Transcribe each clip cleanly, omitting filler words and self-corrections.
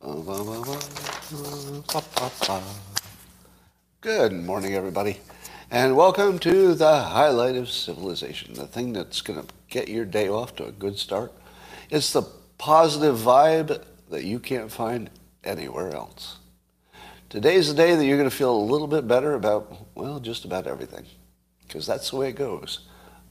Good morning, everybody, and welcome to the highlight of civilization, the thing that's going to get your day off to a good start. It's the positive vibe that you can't find anywhere else. Today's the day that you're going to feel a little bit better about, well, just about everything, because that's the way it goes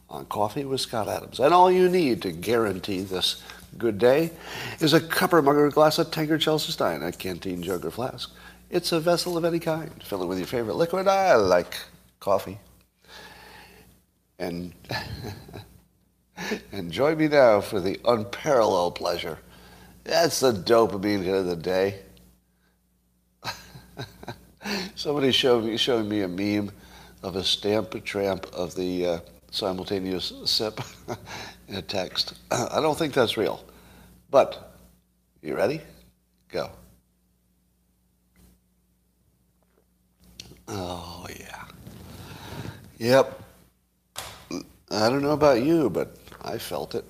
on Coffee with Scott Adams. And all you need to guarantee this good day is a cupper, mugger, glass, a tankard, Chelsea Stein, a canteen, jug, or flask. It's a vessel of any kind. Fill it with your favorite liquid. I like coffee. And and join me now for the unparalleled pleasure. That's the dopamine hit of the day. Somebody showing me a meme of a stamp-a-tramp of the simultaneous sip in a text. I don't think that's real. But, you ready? Go. Oh, yeah. Yep. I don't know about you, but I felt it.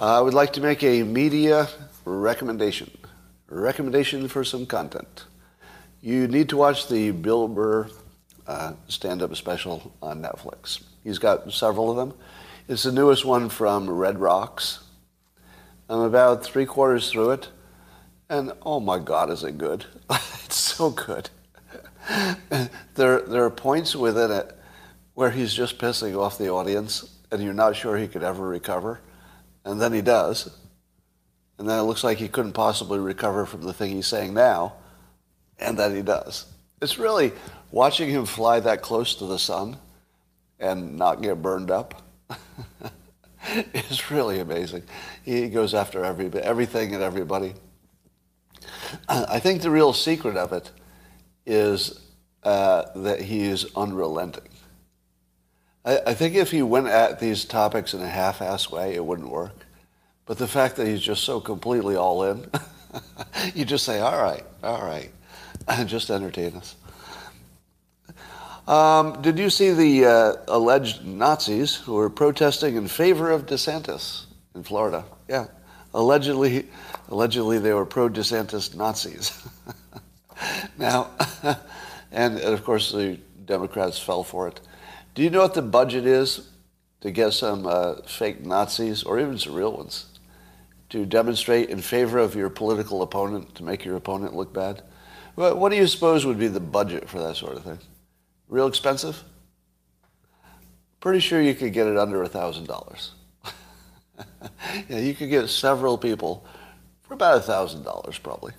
I would like to make a media recommendation. Recommendation for some content. You need to watch the Bill Burr stand-up special on Netflix. He's got several of them. It's the newest one from Red Rocks. I'm about 3/4 through it, and oh my God, is it good. It's so good. There are points within it where he's just pissing off the audience, and you're not sure he could ever recover, and then he does. And then it looks like he couldn't possibly recover from the thing he's saying now, and then he does. It's really watching him fly that close to the sun and not get burned up. It's really amazing. He goes after everything and everybody. I think the real secret of it is that he is unrelenting. I think if he went at these topics in a half-assed way, it wouldn't work. But the fact that he's just so completely all in, you just say, all right, just entertain us. Did you see the alleged Nazis who were protesting in favor of DeSantis in Florida? Yeah, allegedly they were pro-DeSantis Nazis. Now, and of course the Democrats fell for it. Do you know what the budget is to get some fake Nazis, or even some real ones, to demonstrate in favor of your political opponent, to make your opponent look bad? What do you suppose would be the budget for that sort of thing? Real expensive? Pretty sure you could get it under $1,000. Yeah, you could get several people for about $1,000 probably.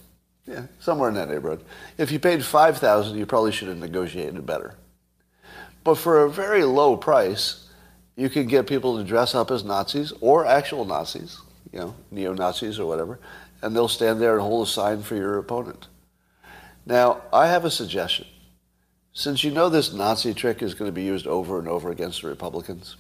Yeah, somewhere in that neighborhood. If you paid $5,000, you probably should have negotiated better. But for a very low price, you could get people to dress up as Nazis or actual Nazis, you know, neo-Nazis or whatever, and they'll stand there and hold a sign for your opponent. Now, I have a suggestion. Since you know this Nazi trick is going to be used over and over against the Republicans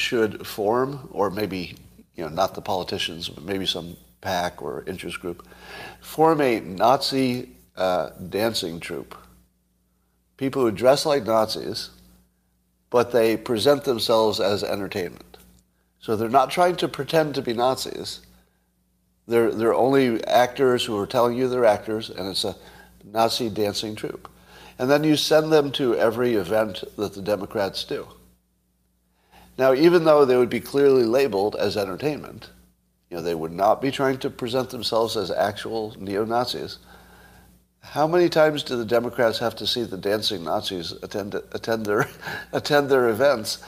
should form, or maybe, you know, not the politicians, but maybe some PAC or interest group, form a Nazi dancing troupe. People who dress like Nazis, but they present themselves as entertainment. So they're not trying to pretend to be Nazis. They're only actors who are telling you they're actors, and it's a Nazi dancing troupe. And then you send them to every event that the Democrats do. Now, even though they would be clearly labeled as entertainment, you know, they would not be trying to present themselves as actual neo-Nazis. How many times do the Democrats have to see the dancing Nazis attend their events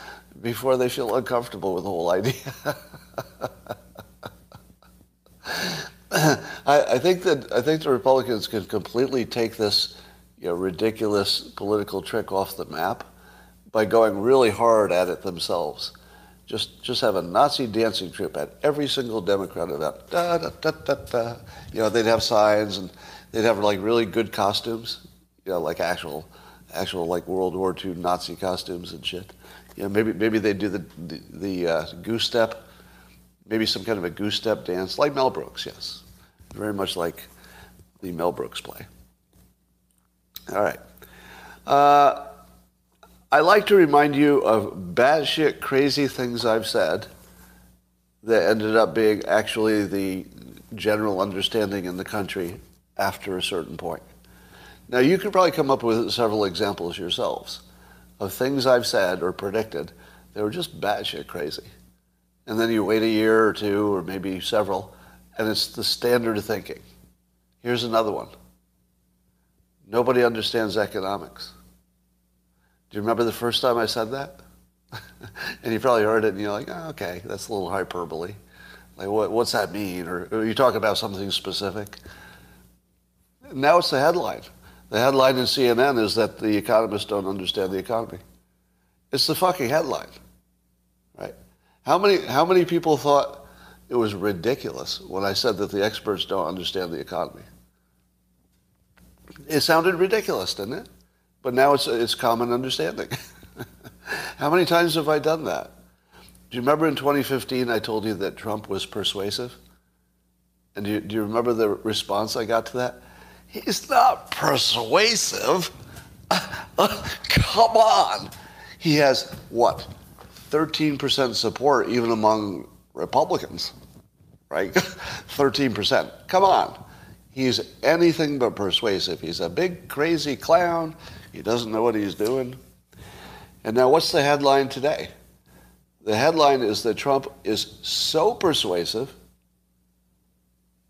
before they feel uncomfortable with the whole idea? I think the Republicans can completely take this, you know, ridiculous political trick off the map by going really hard at it themselves. Just have a Nazi dancing troupe at every single Democrat event. Da, da, da, da, da. You know, they'd have signs and they'd have like really good costumes. You know, like actual like World War II Nazi costumes and shit. You know, maybe they'd do the goose step. Maybe some kind of a goose step dance, like Mel Brooks, yes. Very much like the Mel Brooks play. All right. I like to remind you of batshit crazy things I've said that ended up being actually the general understanding in the country after a certain point. Now, you could probably come up with several examples yourselves of things I've said or predicted that were just batshit crazy. And then you wait a year or two or maybe several, and it's the standard of thinking. Here's another one. Nobody understands economics. Do you remember the first time I said that? And you probably heard it, and you're like, oh, okay, that's a little hyperbole. Like, what's that mean? Or you talk about something specific. Now it's the headline. The headline in CNN is that the economists don't understand the economy. It's the fucking headline, right? How many people thought it was ridiculous when I said that the experts don't understand the economy? It sounded ridiculous, didn't it? But now it's common understanding. How many times have I done that? Do you remember in 2015 I told you that Trump was persuasive? And do you remember the response I got to that? He's not persuasive. Come on. He has, what, 13% support even among Republicans, right? 13%. Come on. He's anything but persuasive. He's a big, crazy clown. He doesn't know what he's doing. And now what's the headline today? The headline is that Trump is so persuasive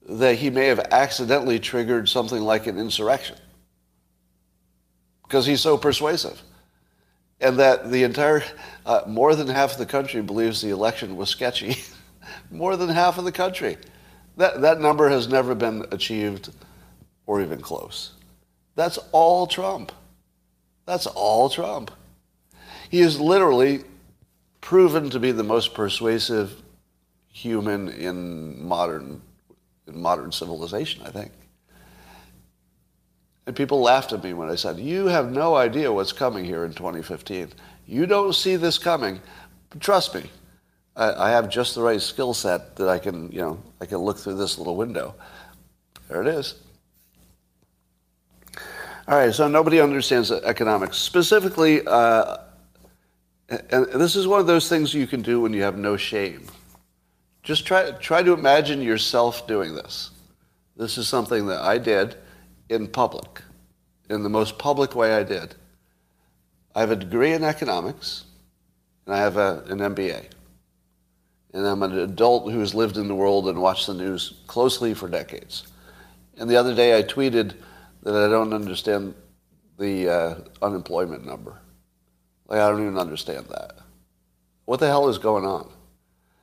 that he may have accidentally triggered something like an insurrection because he's so persuasive. And that the entire, more than half of the country believes the election was sketchy. More than half of the country. That number has never been achieved or even close. That's all Trump. That's all Trump. He is literally proven to be the most persuasive human in modern civilization, I think. And people laughed at me when I said, you have no idea what's coming here in 2015. You don't see this coming. But trust me, I have just the right skill set that I can look through this little window. There it is. All right, so nobody understands economics. Specifically, and this is one of those things you can do when you have no shame. Just try to imagine yourself doing this. This is something that I did in public, in the most public way I did. I have a degree in economics, and I have an MBA. And I'm an adult who has lived in the world and watched the news closely for decades. And the other day I tweeted that I don't understand the unemployment number. Like, I don't even understand that. What the hell is going on?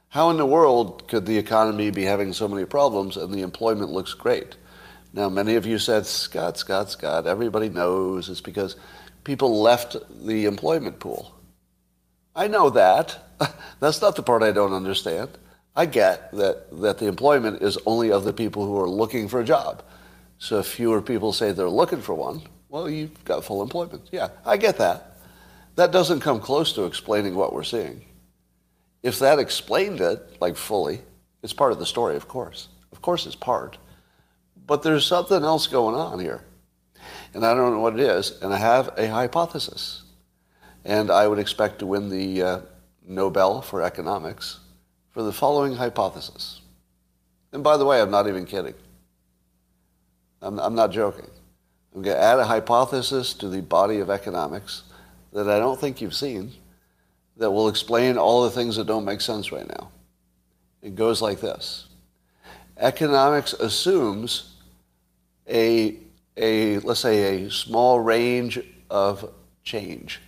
How in the world could the economy be having so many problems and the employment looks great? Now, many of you said, Scott, everybody knows it's because people left the employment pool. I know that. That's not the part I don't understand. I get that the employment is only of the people who are looking for a job. So if fewer people say they're looking for one, well, you've got full employment. Yeah, I get that. That doesn't come close to explaining what we're seeing. If that explained it, like fully, it's part of the story, of course. Of course it's part. But there's something else going on here. And I don't know what it is, and I have a hypothesis. And I would expect to win the Nobel for economics for the following hypothesis. And by the way, I'm not even kidding. I'm not joking. I'm going to add a hypothesis to the body of economics that I don't think you've seen, that will explain all the things that don't make sense right now. It goes like this. Economics assumes let's say, a small range of change.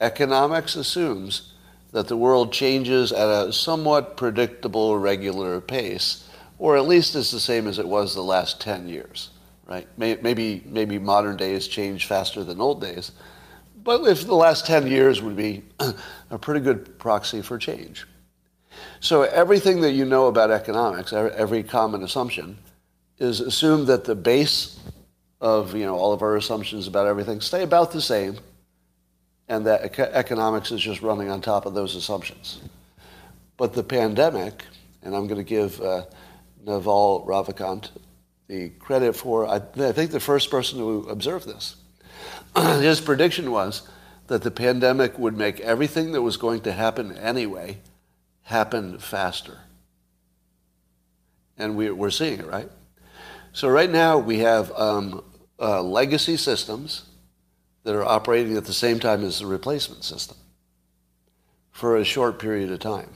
Economics assumes that the world changes at a somewhat predictable, regular pace, or at least it's the same as it was the last 10 years, right? Maybe modern days change faster than old days, but if the last 10 years would be a pretty good proxy for change. So everything that you know about economics, every common assumption, is assumed that the base of all of our assumptions about everything stay about the same, and that economics is just running on top of those assumptions. But the pandemic, and I'm going to give Naval Ravikant the credit for, I think, the first person who observed this. His prediction was that the pandemic would make everything that was going to happen anyway happen faster. And we're seeing it, right? So right now we have legacy systems that are operating at the same time as the replacement system for a short period of time.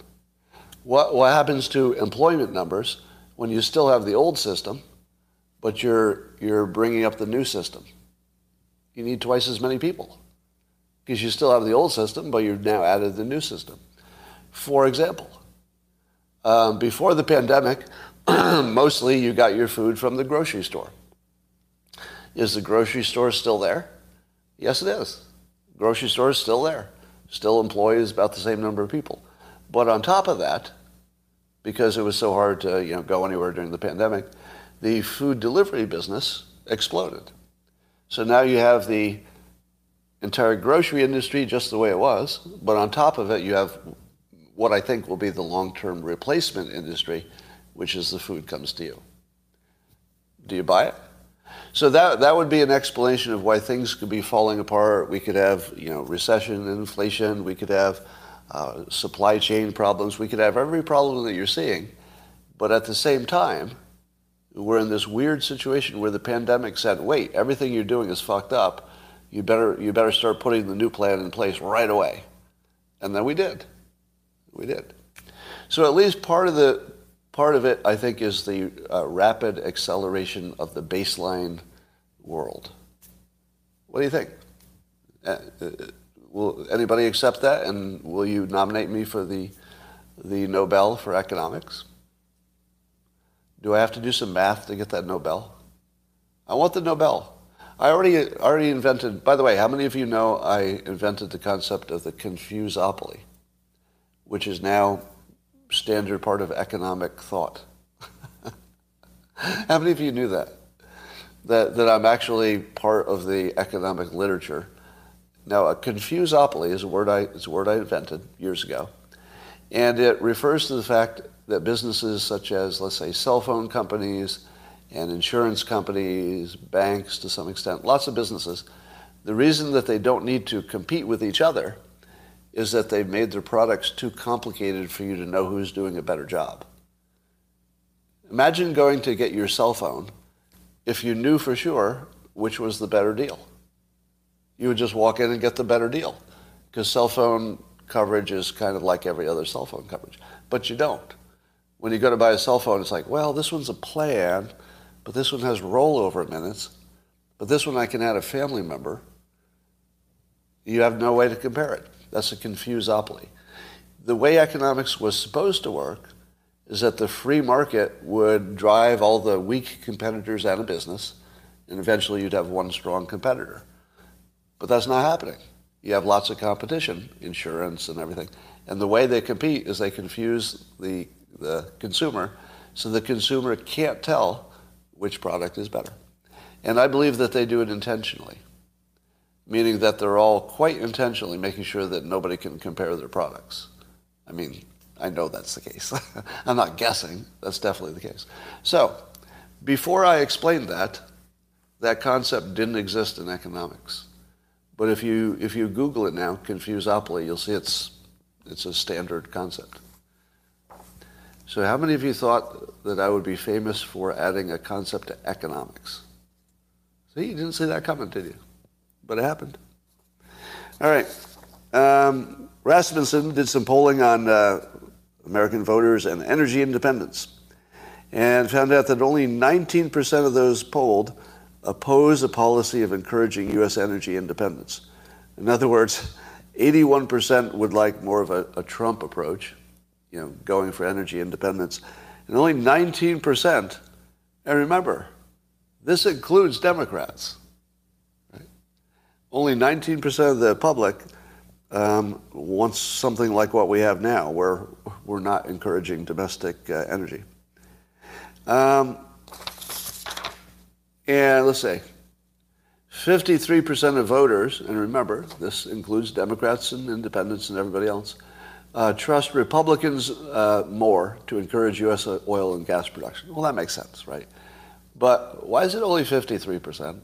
What happens to employment numbers when you still have the old system, but you're bringing up the new system? You need twice as many people because you still have the old system, but you've now added the new system. For example, before the pandemic, mostly you got your food from the grocery store. Is the grocery store still there? Yes, it is. Grocery store is still there. Still employs about the same number of people. But on top of that, because it was so hard to go anywhere during the pandemic, the food delivery business exploded. So now you have the entire grocery industry just the way it was, but on top of it you have what I think will be the long-term replacement industry, which is the food comes to you. Do you buy it? So that would be an explanation of why things could be falling apart. We could have recession, inflation. We could have supply chain problems. We could have every problem that you're seeing. But at the same time, we're in this weird situation where the pandemic said, wait, everything you're doing is fucked up. You better start putting the new plan in place right away. And then we did. We did. So at least part of it, I think, is the rapid acceleration of the baseline world. What do you think? Will anybody accept that? And will you nominate me for the Nobel for economics? Do I have to do some math to get that Nobel? I want the Nobel. I already invented. By the way, how many of you know I invented the concept of the Confusopoly, which is now standard part of economic thought? How many of you knew that I'm actually part of the economic literature? Now, a Confusopoly is a word I invented years ago, and it refers to the fact that businesses such as, let's say, cell phone companies and insurance companies, banks to some extent, lots of businesses, the reason that they don't need to compete with each other is that they've made their products too complicated for you to know who's doing a better job. Imagine going to get your cell phone if you knew for sure which was the better deal. You would just walk in and get the better deal because cell phone coverage is kind of like every other cell phone coverage, but you don't. When you go to buy a cell phone, it's like, well, this one's a plan, but this one has rollover minutes, but this one I can add a family member. You have no way to compare it. That's a Confusopoly. The way economics was supposed to work is that the free market would drive all the weak competitors out of business, and eventually you'd have one strong competitor. But that's not happening. You have lots of competition, insurance and everything. And the way they compete is they confuse the consumer, so the consumer can't tell which product is better. And I believe that they do it intentionally, meaning that they're all quite intentionally making sure that nobody can compare their products. I mean, I know that's the case. I'm not guessing. That's definitely the case. So, before I explained that concept didn't exist in economics. But if you Google it now, Confusopoly, you'll see it's a standard concept. So how many of you thought that I would be famous for adding a concept to economics? See, you didn't see that coming, did you? But it happened. All right. Rasmussen did some polling on American voters and energy independence and found out that only 19% of those polled oppose a policy of encouraging U.S. energy independence. In other words, 81% would like more of a Trump approach, going for energy independence, and only 19%, and remember, this includes Democrats. Only 19% of the public wants something like what we have now, where we're not encouraging domestic energy. And let's say 53% of voters, and remember, this includes Democrats and independents and everybody else, trust Republicans more to encourage U.S. oil and gas production. Well, that makes sense, right? But why is it only 53%?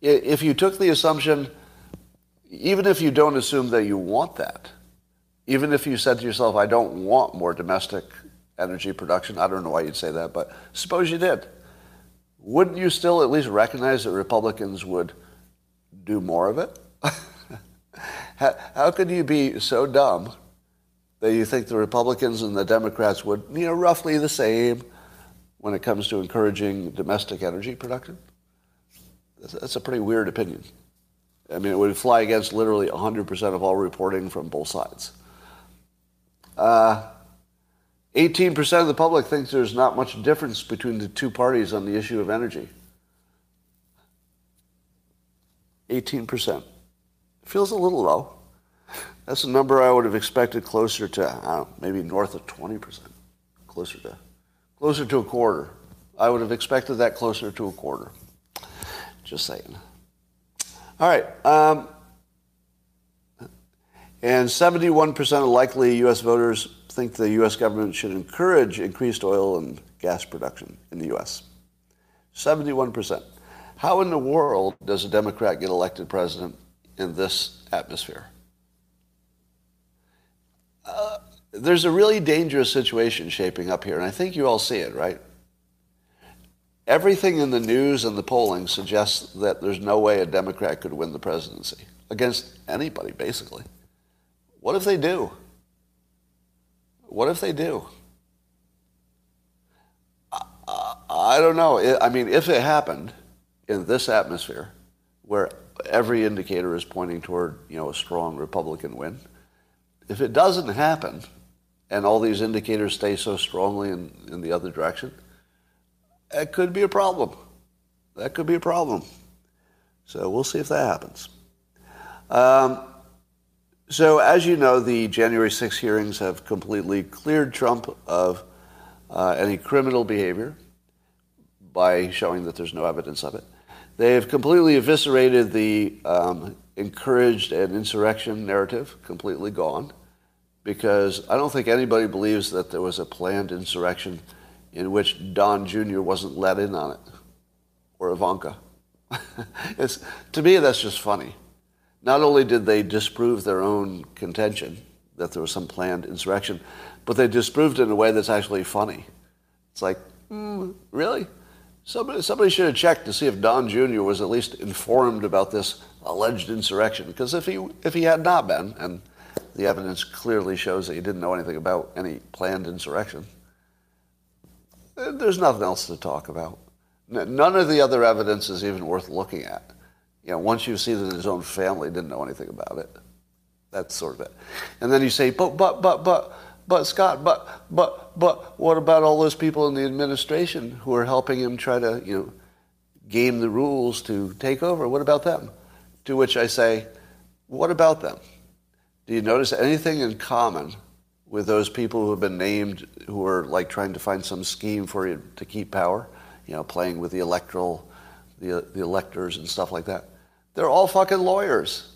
If you took the assumption, even if you don't assume that you want that, even if you said to yourself, I don't want more domestic energy production. I don't know why you'd say that, but suppose you did. Wouldn't you still at least recognize that Republicans would do more of it? How could you be so dumb that you think the Republicans and the Democrats would, you know, roughly the same when it comes to encouraging domestic energy production? That's a pretty weird opinion. I mean, it would fly against literally 100% of all reporting from both sides. 18% of the public thinks there's not much difference between the two parties on the issue of energy. 18%. Feels a little low. That's a number I would have expected closer to, I don't know, maybe north of 20%. Closer to a quarter. I would have expected that closer to a quarter. Just saying. All right. And 71% of likely U.S. voters think the U.S. government should encourage increased oil and gas production in the U.S. 71%. How in the world does a Democrat get elected president in this atmosphere? There's a really dangerous situation shaping up here, and I think you all see it, right? Everything in the news and the polling suggests that there's no way a Democrat could win the presidency against anybody, basically. What if they do? What if they do? I don't know. I mean, if it happened in this atmosphere, where every indicator is pointing toward, you know, a strong Republican win, if it doesn't happen, and all these indicators stay so strongly in the other direction, it could be a problem. That could be a problem. So we'll see if that happens. So as you know, the January 6 hearings have completely cleared Trump of any criminal behavior by showing that there's no evidence of it. They have completely eviscerated the encouraged an insurrection narrative, completely gone, because I don't think anybody believes that there was a planned insurrection in which Don Jr. wasn't let in on it, or Ivanka. To me, that's just funny. Not only did they disprove their own contention that there was some planned insurrection, but they disproved it in a way that's actually funny. It's like, really? Somebody should have checked to see if Don Jr. was at least informed about this alleged insurrection, because if he had not been, and the evidence clearly shows that he didn't know anything about any planned insurrection, there's nothing else to talk about. None of the other evidence is even worth looking at. You know, once you see that his own family didn't know anything about it, that's sort of it. And then you say, but Scott, what about all those people in the administration who are helping him try to, you know, game the rules to take over? What about them? To which I say, what about them? Do you notice anything in common with those people who have been named, who are like trying to find some scheme for you to keep power? You know, playing with the electors and stuff like that. They're all fucking lawyers.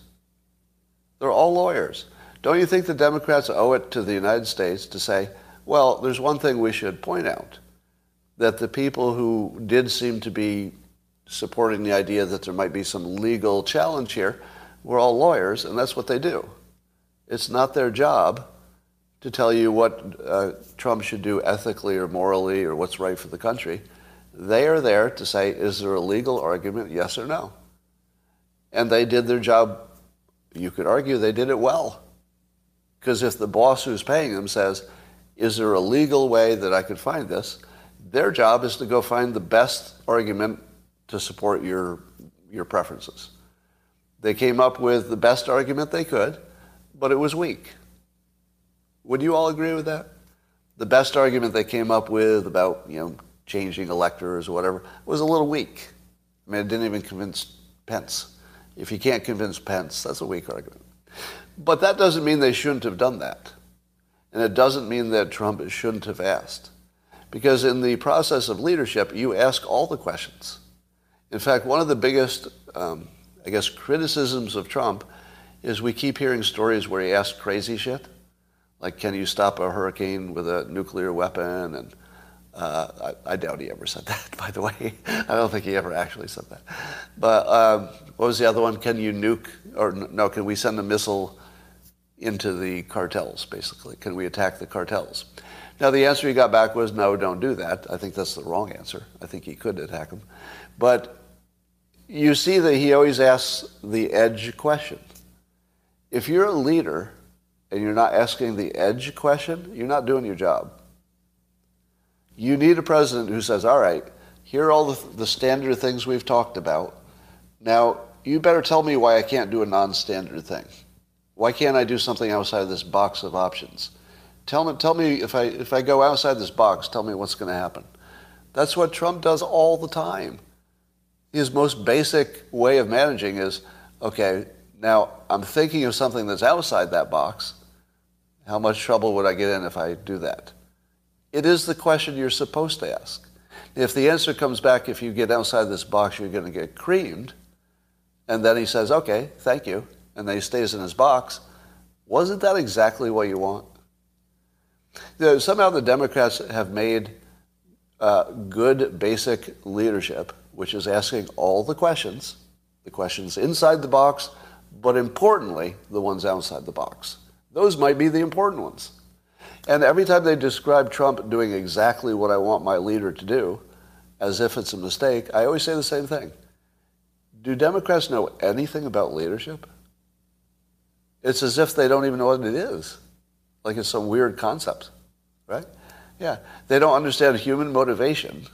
They're all lawyers. Don't you think the Democrats owe it to the United States to say, well, there's one thing we should point out, that the people who did seem to be supporting the idea that there might be some legal challenge here were all lawyers, and that's what they do. It's not their job to tell you what Trump should do ethically or morally or what's right for the country. They are there to say, is there a legal argument, yes or no? And they did their job. You could argue they did it well. Because if the boss who's paying them says, is there a legal way that I could find this, their job is to go find the best argument to support your preferences. They came up with the best argument they could, but it was weak. Would you all agree with that? The best argument they came up with about, you know, changing electors or whatever was a little weak. I mean, it didn't even convince Pence. If you can't convince Pence, that's a weak argument. But that doesn't mean they shouldn't have done that. And it doesn't mean that Trump shouldn't have asked. Because in the process of leadership, you ask all the questions. In fact, one of the biggest, I guess, criticisms of Trump is we keep hearing stories where he asks crazy shit. Like, can you stop a hurricane with a nuclear weapon? And I doubt he ever said that, by the way. I don't think he ever actually said that. But what was the other one? Can you nuke, or no, can we send a missile into the cartels, basically? Can we attack the cartels? Now, the answer he got back was, no, don't do that. I think that's the wrong answer. I think he could attack him. But you see that he always asks the edge question. If you're a leader and you're not asking the edge question, you're not doing your job. You need a president who says, all right, here are all the standard things we've talked about. Now, you better tell me why I can't do a non-standard thing. Why can't I do something outside of this box of options? Tell me if I go outside this box, tell me what's going to happen. That's what Trump does all the time. His most basic way of managing is, okay, now I'm thinking of something that's outside that box. How much trouble would I get in if I do that? It is the question you're supposed to ask. If the answer comes back, if you get outside this box, you're going to get creamed. And then he says, okay, thank you. And then he stays in his box. Wasn't that exactly what you want? You know, somehow the Democrats have made good basic leadership, which is asking all the questions inside the box, but importantly, the ones outside the box. Those might be the important ones. And every time they describe Trump doing exactly what I want my leader to do, as if it's a mistake, I always say the same thing. Do Democrats know anything about leadership? It's as if they don't even know what it is. Like it's some weird concept, right? Yeah. They don't understand human motivation.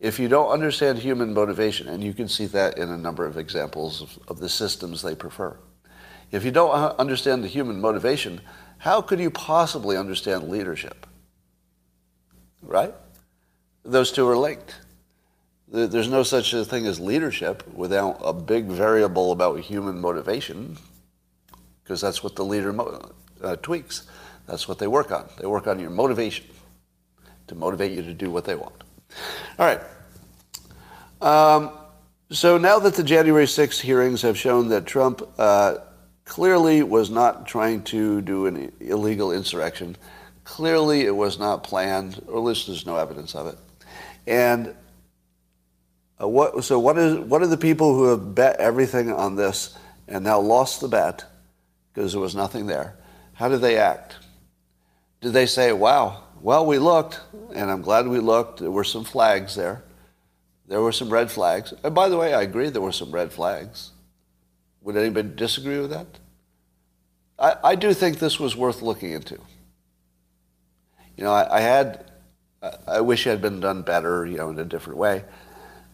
If you don't understand human motivation, and you can see that in a number of examples of the systems they prefer. If you don't understand the human motivation, how could you possibly understand leadership? Right? Those two are linked. There's no such a thing as leadership without a big variable about human motivation, because that's what the leader tweaks. That's what they work on. They work on your motivation to motivate you to do what they want. All right. So now that the January 6th hearings have shown that Trump clearly was not trying to do an illegal insurrection. Clearly it was not planned, or at least there's no evidence of it. And what are the people who have bet everything on this and now lost the bet because there was nothing there? How did they act? Did they say, wow, well, we looked, and I'm glad we looked. There were some flags there. There were some red flags. And by the way, I agree there were some red flags. Would anybody disagree with that? I do think this was worth looking into. You know, I wish it had been done better, you know, in a different way.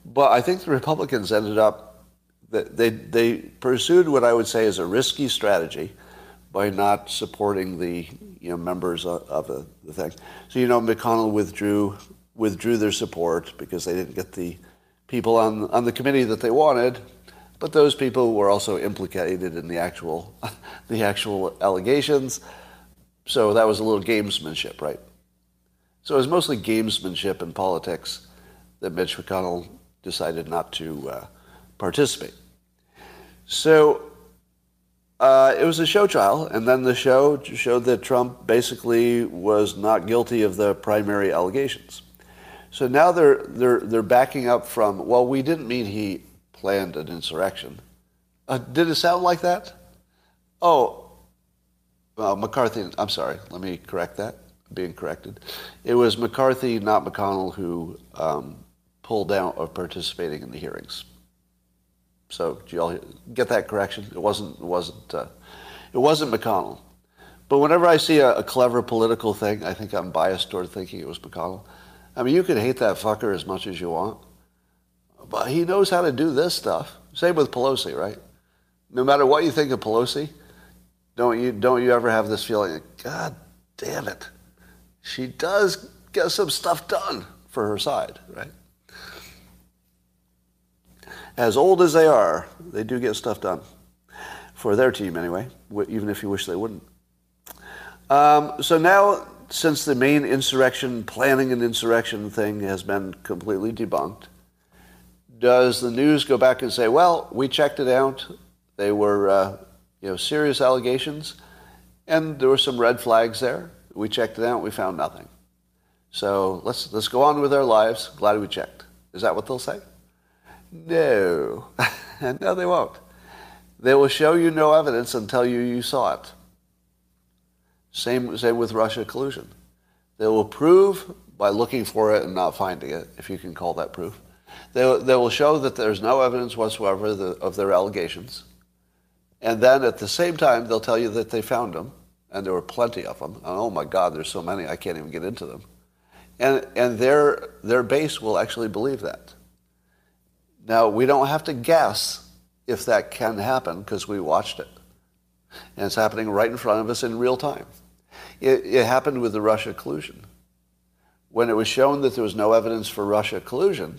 But I think the Republicans ended up, they pursued what I would say is a risky strategy by not supporting the, you know, members of the thing. So, you know, McConnell withdrew their support because they didn't get the people on the committee that they wanted. But those people were also implicated in the actual allegations. So that was a little gamesmanship, right? So it was mostly gamesmanship and politics that Mitch McConnell decided not to participate. So it was a show trial, and then the show showed that Trump basically was not guilty of the primary allegations. So now they're backing up from, well, we didn't mean he planned an insurrection. Did it sound like that? Oh, well, McCarthy, I'm sorry, let me correct that. I'm being corrected. It was McCarthy, not McConnell, who pulled out of participating in the hearings. So, do you all get that correction? It wasn't McConnell. But whenever I see a clever political thing, I think I'm biased toward thinking it was McConnell. I mean, you can hate that fucker as much as you want, but he knows how to do this stuff. Same with Pelosi, right? No matter what you think of Pelosi, don't you ever have this feeling that, God damn it, she does get some stuff done for her side, right? As old as they are, they do get stuff done. For their team, anyway, even if you wish they wouldn't. So now, since the main insurrection, planning an insurrection thing has been completely debunked, does the news go back and say, well, we checked it out. They were serious allegations, and there were some red flags there. We checked it out. We found nothing. So let's go on with our lives. Glad we checked. Is that what they'll say? No. No, they won't. They will show you no evidence and tell you you saw it. Same with Russia collusion. They will prove by looking for it and not finding it, if you can call that proof. They will show that there's no evidence whatsoever of their allegations. And then at the same time, they'll tell you that they found them, and there were plenty of them. And oh my God, there's so many, I can't even get into them. And their base will actually believe that. Now, we don't have to guess if that can happen because we watched it. And it's happening right in front of us in real time. It happened with the Russia collusion. When it was shown that there was no evidence for Russia collusion,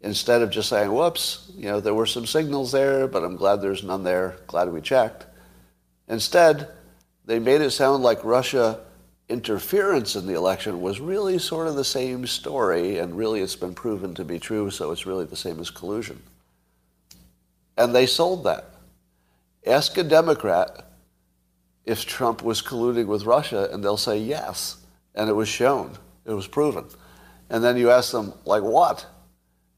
instead of just saying, whoops, you know, there were some signals there, but I'm glad there's none there, glad we checked. Instead, they made it sound like Russia interference in the election was really sort of the same story, and really it's been proven to be true, so it's really the same as collusion. And they sold that. Ask a Democrat if Trump was colluding with Russia, and they'll say yes. And it was shown. It was proven. And then you ask them, like what?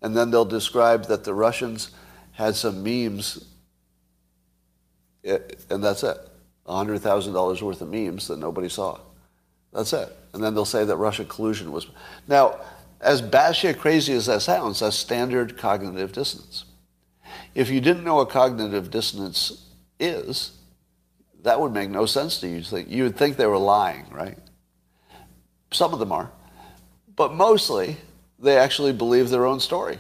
And then they'll describe that the Russians had some memes, and that's it. $100,000 worth of memes that nobody saw. That's it. And then they'll say that Russia collusion was... Now, as batshit crazy as that sounds, that's standard cognitive dissonance. If you didn't know what cognitive dissonance is, that would make no sense to you. You would think they were lying, right? Some of them are. But mostly, they actually believe their own story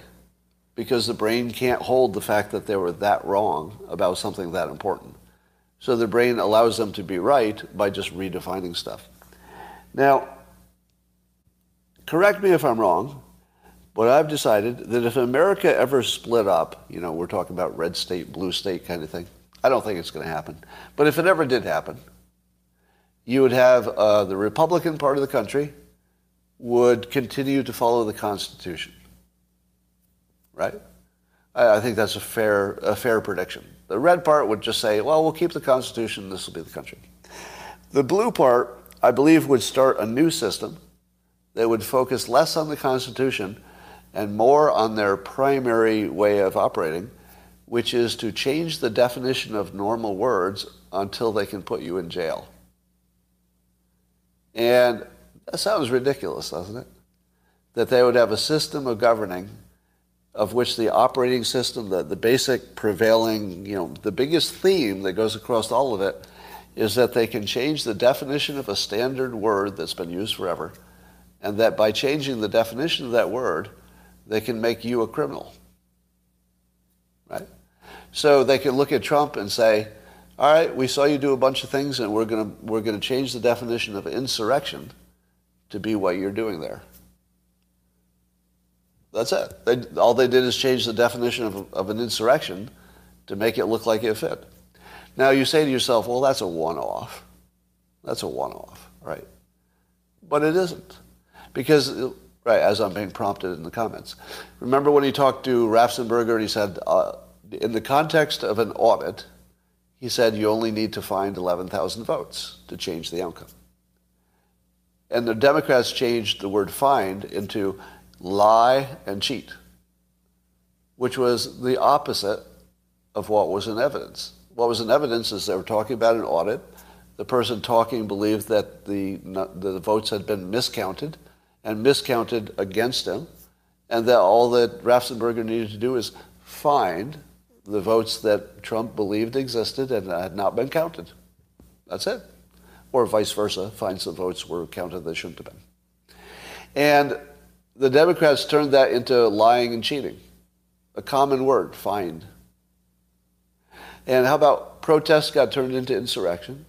because the brain can't hold the fact that they were that wrong about something that important. So the brain allows them to be right by just redefining stuff. Now, correct me if I'm wrong, but I've decided that if America ever split up, you know, we're talking about red state, blue state kind of thing. I don't think it's going to happen. But if it ever did happen, you would have the Republican part of the country would continue to follow the Constitution, right? I think that's a fair prediction. The red part would just say, well, we'll keep the Constitution, this will be the country. The blue part, I believe, would start a new system that would focus less on the Constitution and more on their primary way of operating, which is to change the definition of normal words until they can put you in jail. And that sounds ridiculous, doesn't it? That they would have a system of governing of which the operating system, the basic prevailing, you know, the biggest theme that goes across all of it is that they can change the definition of a standard word that's been used forever, and that by changing the definition of that word, they can make you a criminal, right? So they can look at Trump and say, all right, we saw you do a bunch of things, and we're going to change the definition of insurrection to be what you're doing there. That's it. All they did is change the definition of an insurrection to make it look like it fit. Now, you say to yourself, well, that's a one-off. That's a one-off, right? But it isn't. Because, right, as I'm being prompted in the comments, remember when he talked to Raffensperger and he said, in the context of an audit, he said you only need to find 11,000 votes to change the outcome. And the Democrats changed the word find into lie and cheat, which was the opposite of what was in evidence. What was in evidence is they were talking about an audit. The person talking believed that the votes had been miscounted and miscounted against him, and that all that Raffensperger needed to do is find the votes that Trump believed existed and had not been counted. That's it. Or vice versa, find some votes were counted that shouldn't have been. And the Democrats turned that into lying and cheating, a common word, find. And how about protests got turned into insurrection?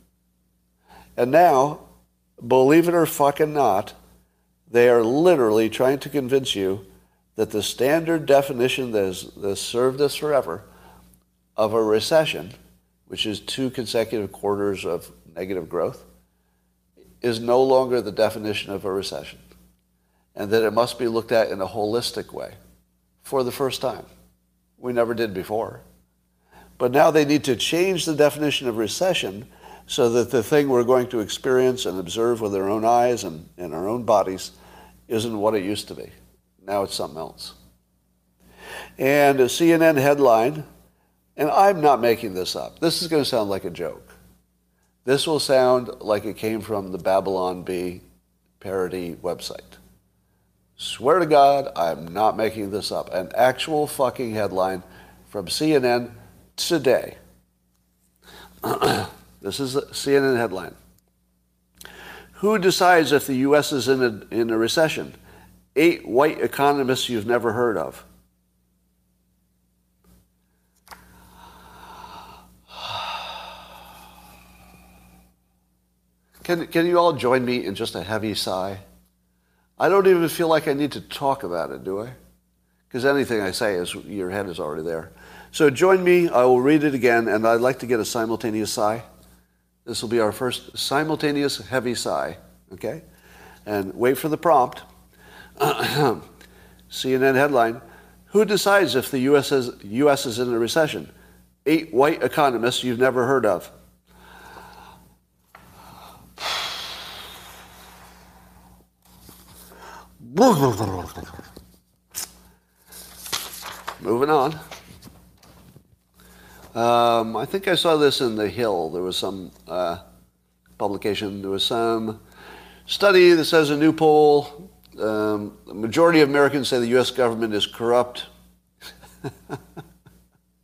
And now, believe it or fucking not, they are literally trying to convince you that the standard definition that has served us forever of a recession, which is 2 consecutive quarters of negative growth, is no longer the definition of a recession, and that it must be looked at in a holistic way for the first time. We never did before. But now they need to change the definition of recession so that the thing we're going to experience and observe with our own eyes and in our own bodies isn't what it used to be. Now it's something else. And a CNN headline, and I'm not making this up. This is going to sound like a joke. This will sound like it came from the Babylon Bee parody website. Swear to God, I'm not making this up. An actual fucking headline from CNN today. This is a CNN headline. Who decides if the U.S. is in a recession? 8 white economists you've never heard of. Can you all join me in just a heavy sigh? I don't even feel like I need to talk about it, do I? Because anything I say is, your head is already there. So join me, I will read it again, and I'd like to get a simultaneous sigh. This will be our first simultaneous heavy sigh, okay? And wait for the prompt. CNN headline, who decides if the U.S. is in a recession? 8 white economists you've never heard of. Moving on. I think I saw this in The Hill. There was some publication. There was some study that says a new poll. The majority of Americans say the U.S. government is corrupt.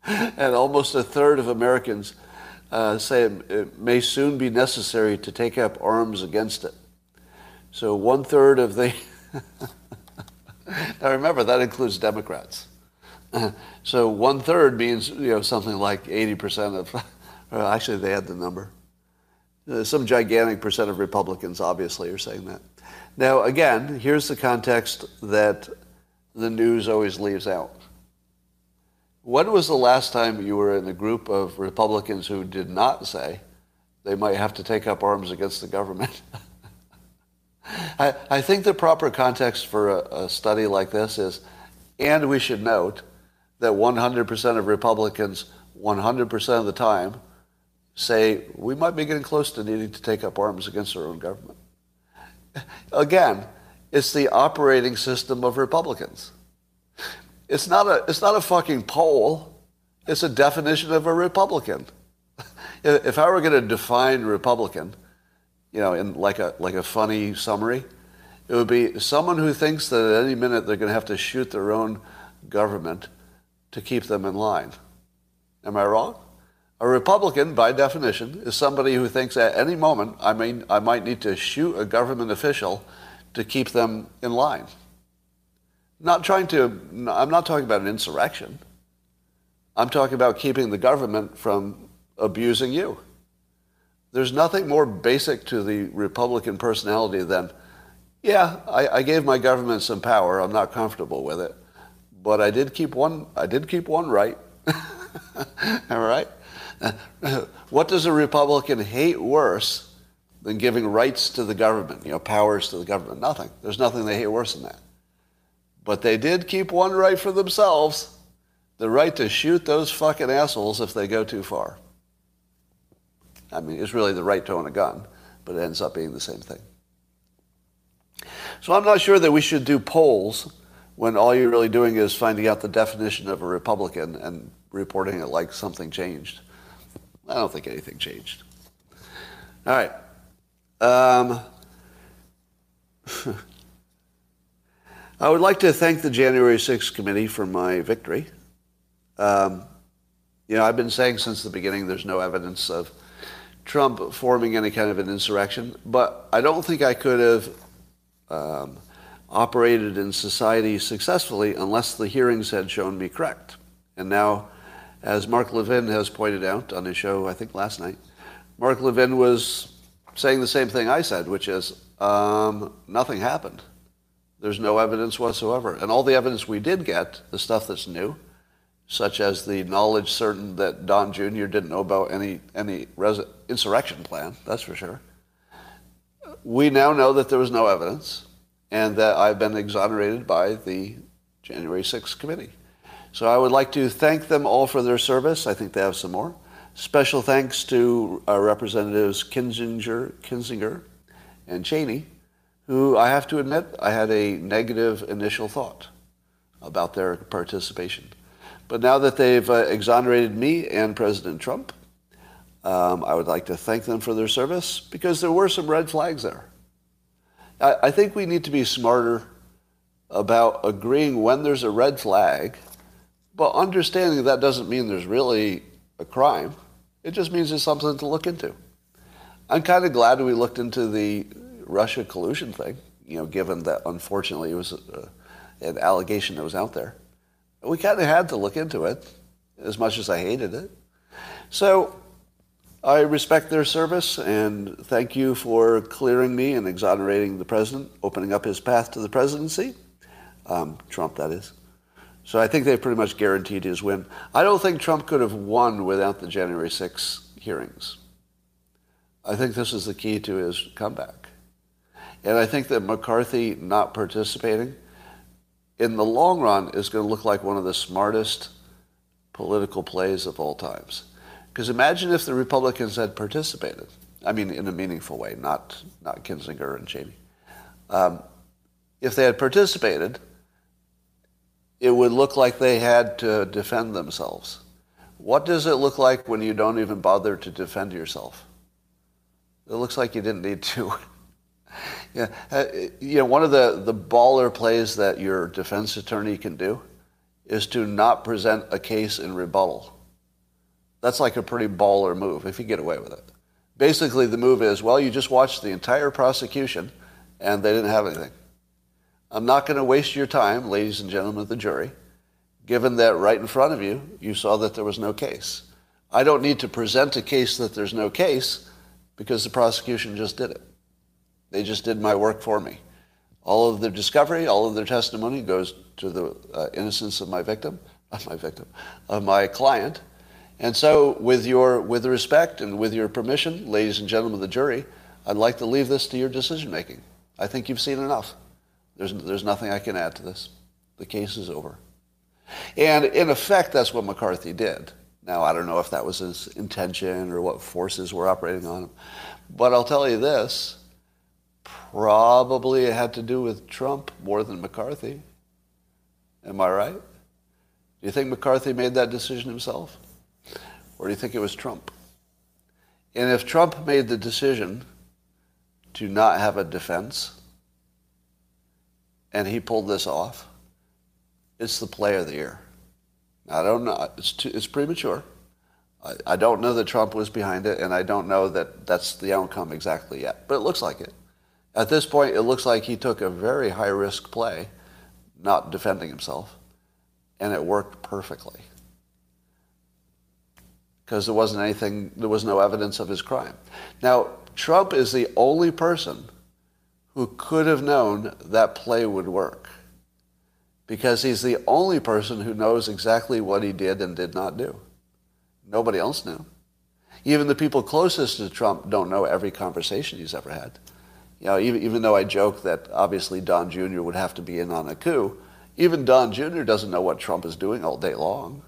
And almost a third of Americans say it may soon be necessary to take up arms against it. So one third of the... Now remember, that includes Democrats. So one third means, you know, something like 80% of, well, actually they had the number. Some gigantic percent of Republicans obviously are saying that. Now again, here's the context that the news always leaves out. When was the last time you were in a group of Republicans who did not say they might have to take up arms against the government? I think the proper context for a study like this is, and we should note that 100% of Republicans, 100% of the time, say we might be getting close to needing to take up arms against our own government. Again, it's the operating system of Republicans. It's not a fucking poll. It's a definition of a Republican. If I were going to define Republican, you know, in like a funny summary, it would be someone who thinks that at any minute they're going to have to shoot their own government to keep them in line. Am I wrong? A Republican, by definition, is somebody who thinks at any moment I might need to shoot a government official to keep them in line. I'm not talking about an insurrection. I'm talking about keeping the government from abusing you. There's nothing more basic to the Republican personality than, yeah, I gave my government some power. I'm not comfortable with it, but I did keep one right. All right. What does a Republican hate worse than giving rights to the government? You know, powers to the government. Nothing. There's nothing they hate worse than that. But they did keep one right for themselves: the right to shoot those fucking assholes if they go too far. I mean, it's really the right to own a gun, but it ends up being the same thing. So I'm not sure that we should do polls when all you're really doing is finding out the definition of a Republican and reporting it like something changed. I don't think anything changed. All right. I would like to thank the January 6th committee for my victory. You know, I've been saying since the beginning there's no evidence of Trump forming any kind of an insurrection, but I don't think I could have operated in society successfully unless the hearings had shown me correct. And now, as Mark Levin has pointed out on his show, I think last night, Mark Levin was saying the same thing I said, which is, nothing happened. There's no evidence whatsoever. And all the evidence we did get, the stuff that's new, such as the knowledge certain that Don Jr. didn't know about any insurrection plan, that's for sure. We now know that there was no evidence and that I've been exonerated by the January 6th committee. So I would like to thank them all for their service. I think they have some more. Special thanks to our representatives Kinzinger, and Cheney, who I have to admit I had a negative initial thought about their participation. But now that they've exonerated me and President Trump, I would like to thank them for their service because there were some red flags there. I think we need to be smarter about agreeing when there's a red flag, but understanding that doesn't mean there's really a crime. It just means it's something to look into. I'm kind of glad we looked into the Russia collusion thing, you know, given that, unfortunately, it was an allegation that was out there. We kind of had to look into it, as much as I hated it. So I respect their service, and thank you for clearing me and exonerating the president, opening up his path to the presidency. Trump, that is. So I think they've pretty much guaranteed his win. I don't think Trump could have won without the January 6th hearings. I think this is the key to his comeback. And I think that McCarthy not participating in the long run is going to look like one of the smartest political plays of all times. Because imagine if the Republicans had participated. I mean, in a meaningful way, not Kinzinger and Cheney. If they had participated, it would look like they had to defend themselves. What does it look like when you don't even bother to defend yourself? It looks like you didn't need to. Yeah, you know, one of the baller plays that your defense attorney can do is to not present a case in rebuttal. That's like a pretty baller move, if you get away with it. Basically, the move is, well, you just watched the entire prosecution, and they didn't have anything. I'm not going to waste your time, ladies and gentlemen of the jury, given that right in front of you, you saw that there was no case. I don't need to present a case that there's no case because the prosecution just did it. They just did my work for me. All of their discovery, all of their testimony goes to the innocence of my client. And so with respect and with your permission, ladies and gentlemen of the jury, I'd like to leave this to your decision making. I think you've seen enough. There's nothing I can add to this. The case is over. And in effect, that's what McCarthy did. Now, I don't know if that was his intention or what forces were operating on him. But I'll tell you this, probably it had to do with Trump more than McCarthy. Am I right? Do you think McCarthy made that decision himself? Or do you think it was Trump? And if Trump made the decision to not have a defense, and he pulled this off, it's the play of the year. I don't know. It's premature. I don't know that Trump was behind it, and I don't know that that's the outcome exactly yet. But it looks like it. At this point, it looks like he took a very high-risk play, not defending himself, and it worked perfectly. Because there was no evidence of his crime. Now, Trump is the only person who could have known that play would work, because he's the only person who knows exactly what he did and did not do. Nobody else knew. Even the people closest to Trump don't know every conversation he's ever had. You know, even though I joke that obviously Don Jr. would have to be in on a coup, even Don Jr. doesn't know what Trump is doing all day long,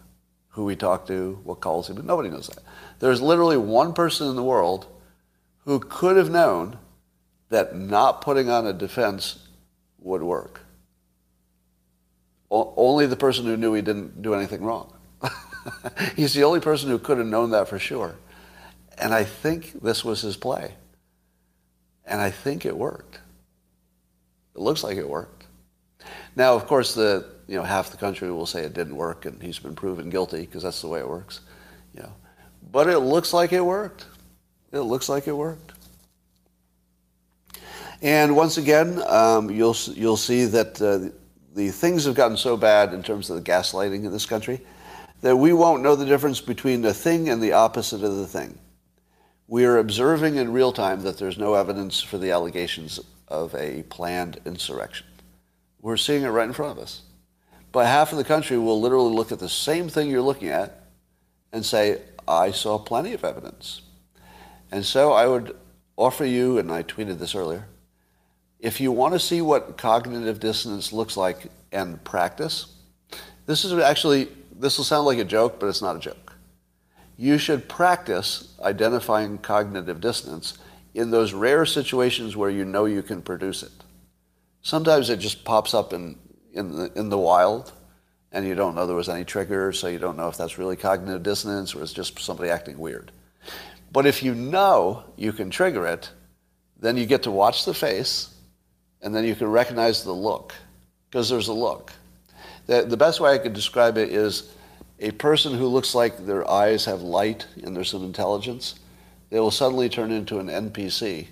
who he talked to, what calls him, but nobody knows that. There's literally one person in the world who could have known that not putting on a defense would work. Only the person who knew he didn't do anything wrong. He's the only person who could have known that for sure. And I think this was his play. And I think it worked. It looks like it worked. Now, of course, half the country will say it didn't work and he's been proven guilty because that's the way it works. You know. But it looks like it worked. It looks like it worked. And once again, you'll see that the things have gotten so bad in terms of the gaslighting in this country that we won't know the difference between the thing and the opposite of the thing. We are observing in real time that there's no evidence for the allegations of a planned insurrection. We're seeing it right in front of us. But half of the country will literally look at the same thing you're looking at and say, I saw plenty of evidence. And so I would offer you, and I tweeted this earlier, if you want to see what cognitive dissonance looks like and practice, this will sound like a joke, but it's not a joke. You should practice identifying cognitive dissonance in those rare situations where you know you can produce it. Sometimes it just pops up in the wild, and you don't know there was any trigger, so you don't know if that's really cognitive dissonance or it's just somebody acting weird. But if you know you can trigger it, then you get to watch the face, and then you can recognize the look, because there's a look. The best way I could describe it is a person who looks like their eyes have light and there's some intelligence, they will suddenly turn into an NPC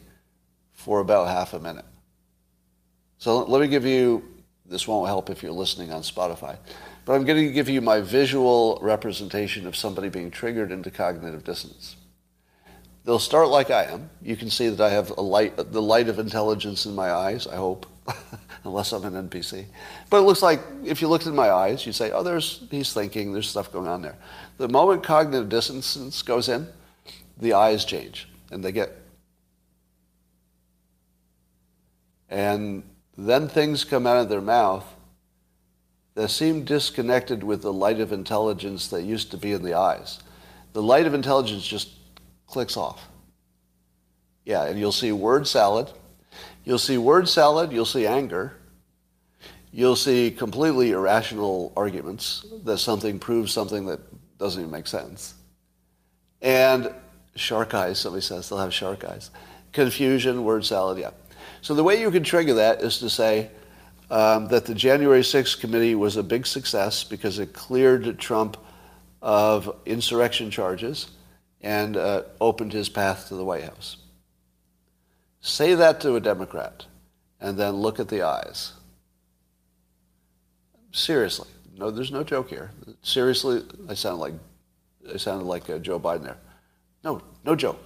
for about half a minute. So let me give you, this won't help if you're listening on Spotify, but I'm going to give you my visual representation of somebody being triggered into cognitive dissonance. They'll start like I am. You can see that I have a light, the light of intelligence in my eyes, I hope, unless I'm an NPC. But it looks like if you looked in my eyes, you'd say, oh, he's thinking, there's stuff going on there. The moment cognitive dissonance goes in, the eyes change, and they get... And then things come out of their mouth that seem disconnected with the light of intelligence that used to be in the eyes. The light of intelligence just clicks off. Yeah, and you'll see word salad. You'll see word salad, you'll see anger. You'll see completely irrational arguments that something proves something that doesn't even make sense. And shark eyes, somebody says they'll have shark eyes. Confusion, word salad, yeah. So the way you can trigger that is to say that the January 6th committee was a big success because it cleared Trump of insurrection charges and opened his path to the White House. Say that to a Democrat and then look at the eyes. Seriously. No, there's no joke here. Seriously, I sounded like Joe Biden there. No, no joke.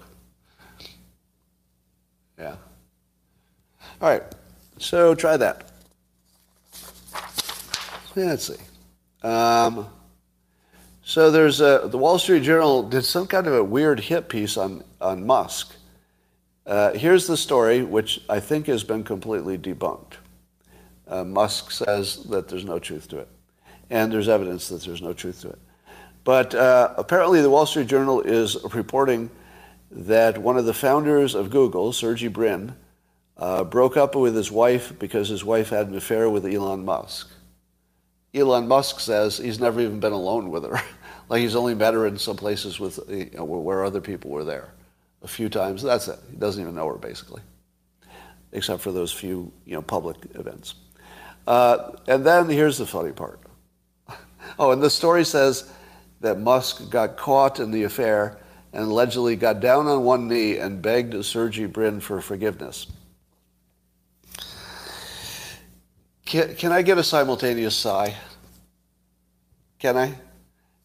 Yeah. All right, so try that. Yeah, let's see. So there's the Wall Street Journal did some kind of a weird hit piece on Musk. Here's the story, which I think has been completely debunked. Musk says that there's no truth to it, and there's evidence that there's no truth to it. But apparently the Wall Street Journal is reporting that one of the founders of Google, Sergey Brin, broke up with his wife because his wife had an affair with Elon Musk. Elon Musk says he's never even been alone with her. Like he's only met her in some places with, you know, where other people were there. A few times, that's it. He doesn't even know her, basically. Except for those few, you know, public events. And then here's the funny part. Oh, and the story says that Musk got caught in the affair and allegedly got down on one knee and begged Sergey Brin for forgiveness. Can I get a simultaneous sigh? Can I?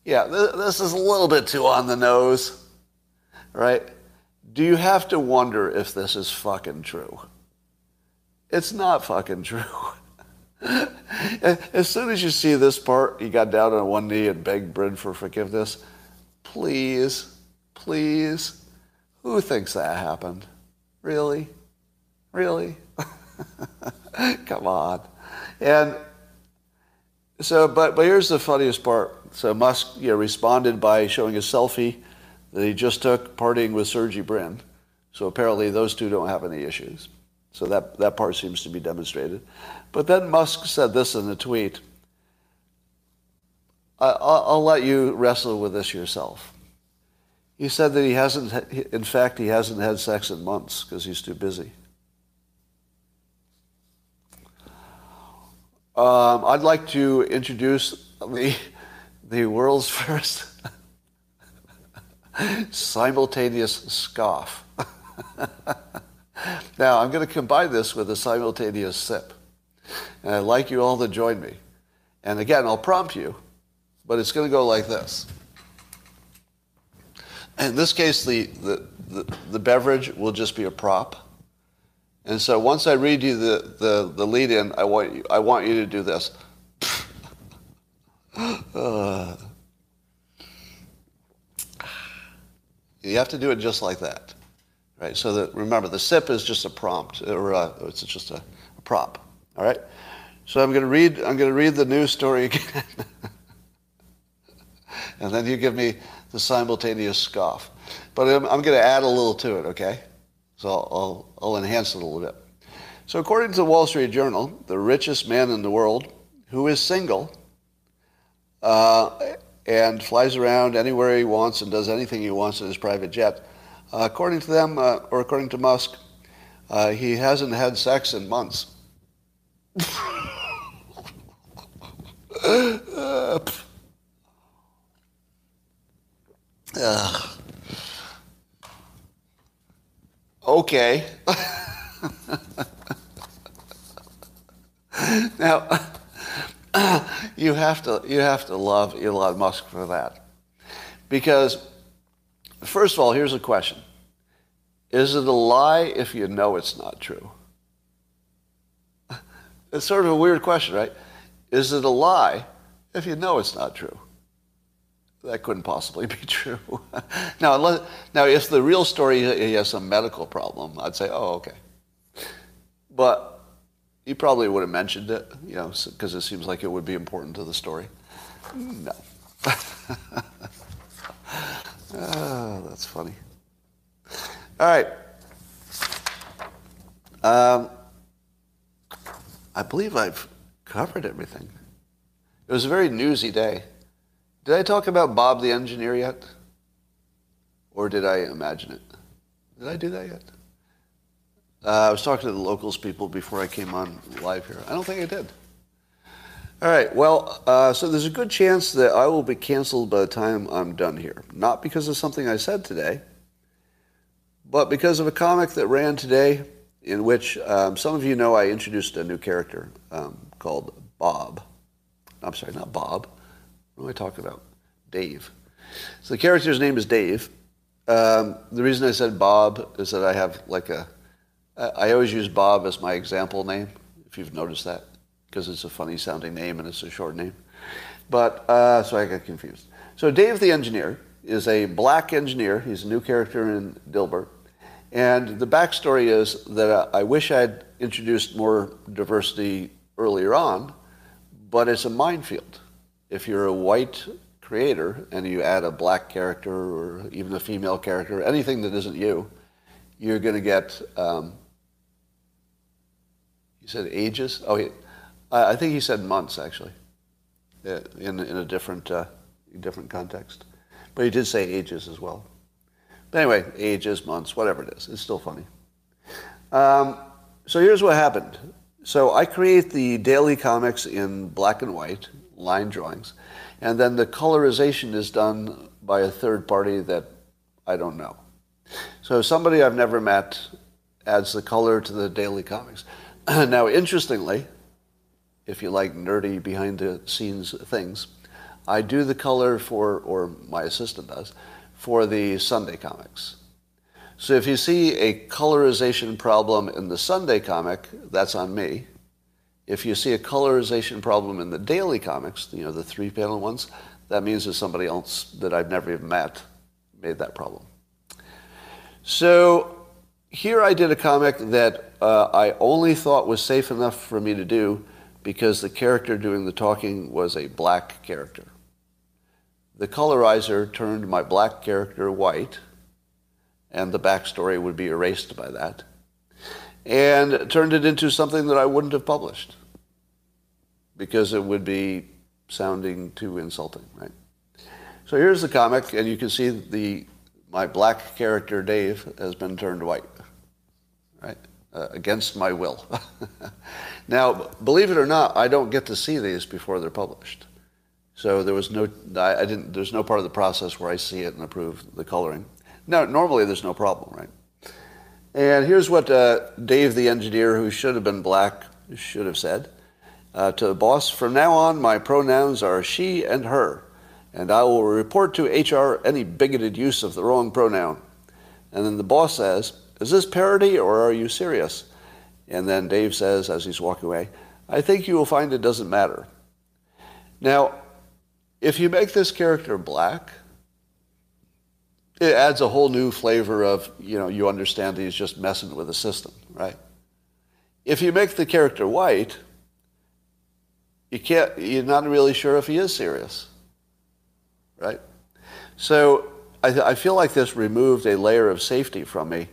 Yeah, this is a little bit too on the nose, right? Do you have to wonder if this is fucking true? It's not fucking true. As soon as you see this part, he got down on one knee and begged Brin for forgiveness. Please, please, who thinks that happened? Really? Really? Come on. And so, but here's the funniest part. So Musk, you know, responded by showing a selfie that he just took partying with Sergey Brin. So apparently those two don't have any issues. So that part seems to be demonstrated. But then Musk said this in a tweet. I'll let you wrestle with this yourself. He said that in fact, he hasn't had sex in months because he's too busy. I'd like to introduce the world's first simultaneous scoff. Now, I'm going to combine this with a simultaneous sip. And I'd like you all to join me. And again, I'll prompt you, but it's going to go like this. In this case, the beverage will just be a prop. And so once I read you the lead-in, I want you to do this. You have to do it just like that, right? So that, remember, the sip is just a prompt, or it's just a prop. All right. So I'm going to read the news story again, and then you give me the simultaneous scoff. But I'm going to add a little to it, okay? So I'll enhance it a little bit. So according to the Wall Street Journal, the richest man in the world, who is single and flies around anywhere he wants and does anything he wants in his private jet, according to them, or according to Musk, he hasn't had sex in months. Okay. Now, you have to love Elon Musk for that. Because, first of all, here's a question. Is it a lie if you know it's not true? It's sort of a weird question, right? Is it a lie if you know it's not true? That couldn't possibly be true. Now, if the real story he has some medical problem, I'd say, oh, okay. But you probably would have mentioned it, you know, because it seems like it would be important to the story. No. Oh, that's funny. All right. I believe I've covered everything. It was a very newsy day. Did I talk about Bob the Engineer yet? Or did I imagine it? Did I do that yet? I was talking to the locals people before I came on live here. I don't think I did. All right, well, so there's a good chance that I will be canceled by the time I'm done here. Not because of something I said today, but because of a comic that ran today in which some of you know I introduced a new character called Bob. I'm sorry, not Bob. What am I talking about? Dave. So the character's name is Dave. The reason I said Bob is that I have like a... I always use Bob as my example name, if you've noticed that, because it's a funny-sounding name and it's a short name. But, so I got confused. So Dave the Engineer is a black engineer. He's a new character in Dilbert. And the backstory is that I wish I'd introduced more diversity earlier on, but it's a minefield. If you're a white creator and you add a black character or even a female character, anything that isn't you, you're going to get, you said ages? Oh, I think he said months, actually, in a different context. But he did say ages as well. But anyway, ages, months, whatever it is. It's still funny. So here's what happened. So I create the daily comics in black and white, line drawings, and then the colorization is done by a third party that I don't know. So somebody I've never met adds the color to the daily comics. Now, interestingly, if you like nerdy behind-the-scenes things, I do the color for, or my assistant does, for the Sunday comics. So if you see a colorization problem in the Sunday comic, that's on me. If you see a colorization problem in the daily comics, you know, the three-panel ones, that means that somebody else that I've never even met made that problem. So here I did a comic that I only thought was safe enough for me to do because the character doing the talking was a black character. The colorizer turned my black character white, and the backstory would be erased by that, and turned it into something that I wouldn't have published because it would be sounding too insulting, right? So here's the comic, and you can see my black character, Dave, has been turned white, right? Against my will. Now, believe it or not, I don't get to see these before they're published. So there was no, I didn't, there's no part of the process where I see it and approve the coloring. Now, normally there's no problem, right? And here's what Dave the Engineer, who should have been black, should have said to the boss. From now on, my pronouns are she and her, and I will report to HR any bigoted use of the wrong pronoun. And then the boss says, is this parody or are you serious? And then Dave says, as he's walking away, I think you will find it doesn't matter. Now, if you make this character black, it adds a whole new flavor of, you know, you understand that he's just messing with the system, right? If you make the character white, you're not really sure if he is serious, right? So I feel like this removed a layer of safety from me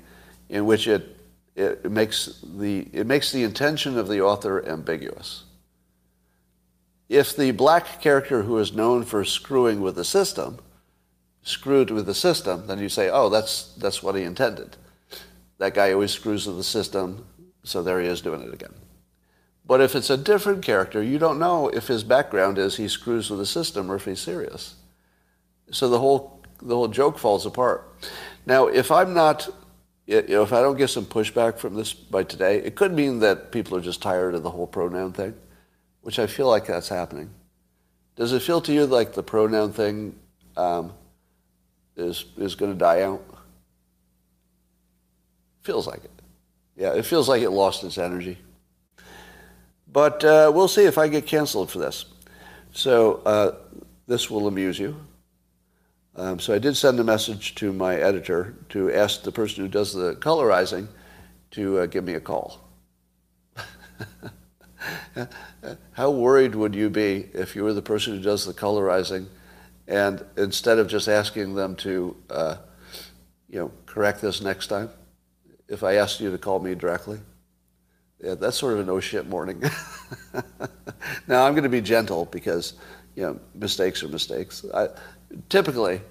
in which it makes the intention of the author ambiguous. If the black character who is known for screwing with the system screwed with the system, then you say, oh, that's what he intended. That guy always screws with the system, so there he is doing it again. But if it's a different character, you don't know if his background is he screws with the system or if he's serious. So the whole joke falls apart. Now, if I'm not, you know, if I don't get some pushback from this by today, it could mean that people are just tired of the whole pronoun thing, which I feel like that's happening. Does it feel to you like the pronoun thing is going to die out? Feels like it. Yeah, it feels like it lost its energy. But we'll see if I get canceled for this. So this will amuse you. So I did send a message to my editor to ask the person who does the colorizing to give me a call. How worried would you be if you were the person who does the colorizing, and instead of just asking them to, you know, correct this next time, if I asked you to call me directly? Yeah, that's sort of an oh shit morning. Now, I'm going to be gentle because, you know, mistakes are mistakes. Typically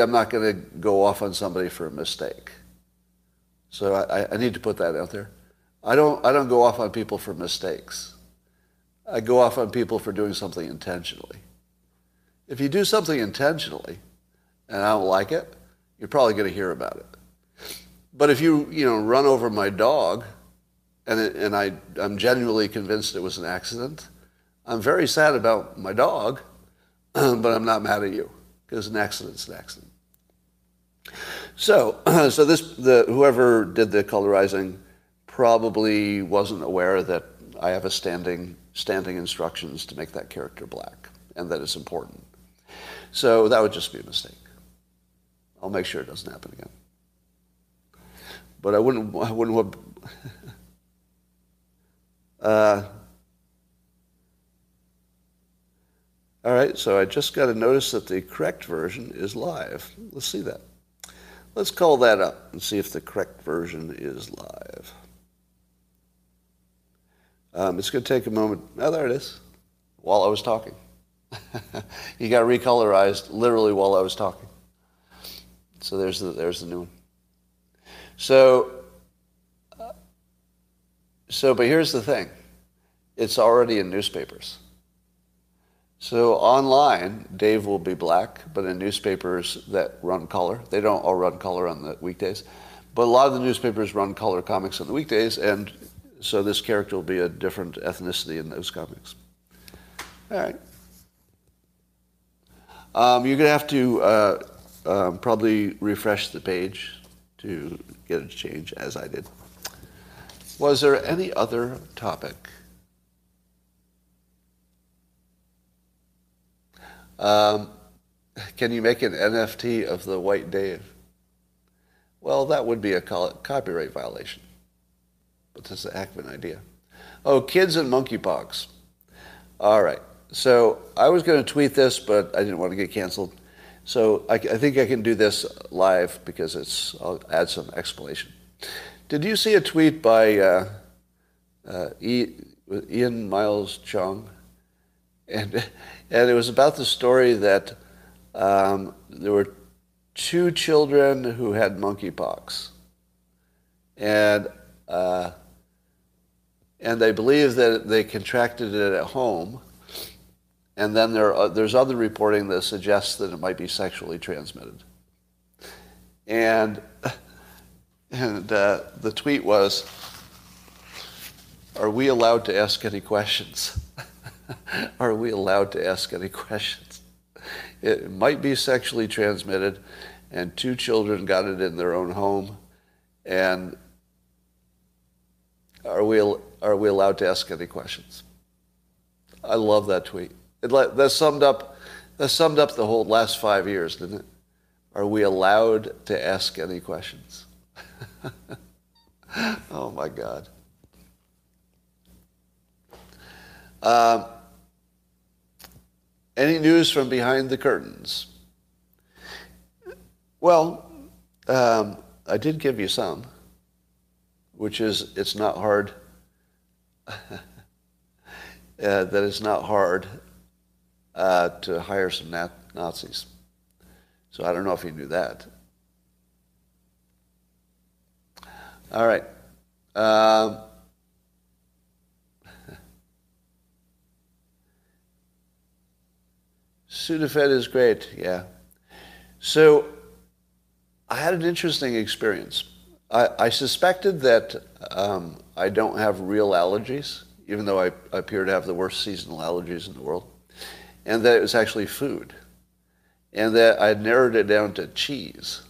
I'm not going to go off on somebody for a mistake. So I need to put that out there. I don't go off on people for mistakes. I go off on people for doing something intentionally. If you do something intentionally and I don't like it, you're probably going to hear about it. But if you know, run over my dog and I'm genuinely convinced it was an accident, I'm very sad about my dog, but I'm not mad at you, because an accident's an accident. So whoever did the colorizing probably wasn't aware that I have a standing instructions to make that character black, and that it's important. So that would just be a mistake. I'll make sure it doesn't happen again. But I wouldn't. All right, so I just got a notice that the correct version is live. Let's see that. Let's call that up and see if the correct version is live. It's going to take a moment. Oh, there it is. While I was talking. You got recolorized literally while I was talking. So there's the new one. So but here's the thing. It's already in newspapers. So online, Dave will be black, but in newspapers that run color, they don't all run color on the weekdays, but a lot of the newspapers run color comics on the weekdays, and so this character will be a different ethnicity in those comics. All right. You're going to have to probably refresh the page to get it to change, as I did. Was there any other topic? Can you make an NFT of the white Dave? Well, that would be a copyright violation. But that's a heck of an idea. Oh, kids and monkeypox. All right. So I was going to tweet this, but I didn't want to get canceled. So I think I can do this live because I'll add some explanation. Did you see a tweet by Ian Miles Chung? And it was about the story that there were two children who had monkeypox, and they believe that they contracted it at home. And then there's other reporting that suggests that it might be sexually transmitted. And the tweet was, "Are we allowed to ask any questions?" Are we allowed to ask any questions? It might be sexually transmitted, and two children got it in their own home. And are we allowed to ask any questions? I love that tweet. That summed up the whole last 5 years, didn't it? Are we allowed to ask any questions? Oh my God. Any news from behind the curtains? Well, I did give you some, which is it's not hard. That it's not hard to hire some Nazis. So I don't know if you knew that. All right. Sudafed is great, yeah. So I had an interesting experience. I suspected that I don't have real allergies, even though I appear to have the worst seasonal allergies in the world, and that it was actually food, and that I had narrowed it down to cheese.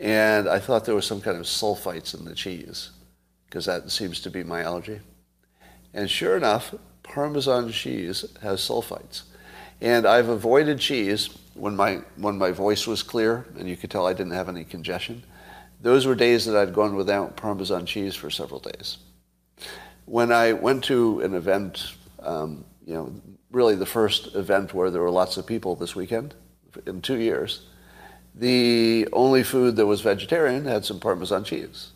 And I thought there was some kind of sulfites in the cheese, because that seems to be my allergy. And sure enough, Parmesan cheese has sulfites. And I've avoided cheese when my voice was clear, and you could tell I didn't have any congestion. Those were days that I'd gone without Parmesan cheese for several days. When I went to an event, really the first event where there were lots of people this weekend in 2 years, the only food that was vegetarian had some Parmesan cheese.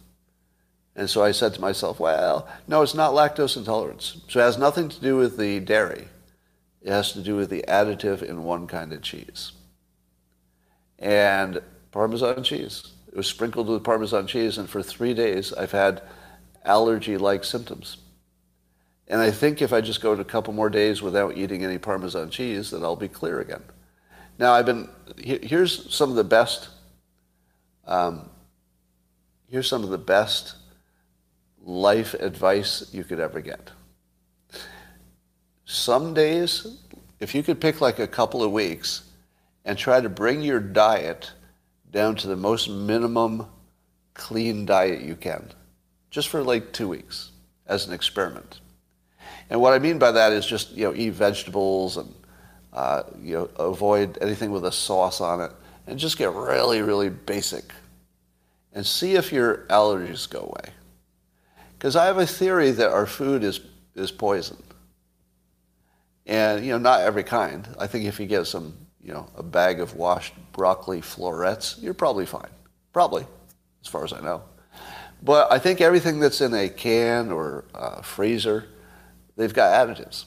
And so I said to myself, well, no, it's not lactose intolerance. So it has nothing to do with the dairy. It has to do with the additive in one kind of cheese. And Parmesan cheese. It was sprinkled with Parmesan cheese, and for 3 days I've had allergy-like symptoms. And I think if I just go a couple more days without eating any Parmesan cheese, then I'll be clear again. Now, here's some of the best... Here's some of the best life advice you could ever get. Some days, if you could pick like a couple of weeks and try to bring your diet down to the most minimum clean diet you can, just for like 2 weeks as an experiment. And what I mean by that is just, eat vegetables and, avoid anything with a sauce on it and just get really, really basic and see if your allergies go away. Because I have a theory that our food is poison. And, not every kind. I think if you get some, a bag of washed broccoli florets, you're probably fine. Probably, as far as I know. But I think everything that's in a can or a freezer, they've got additives.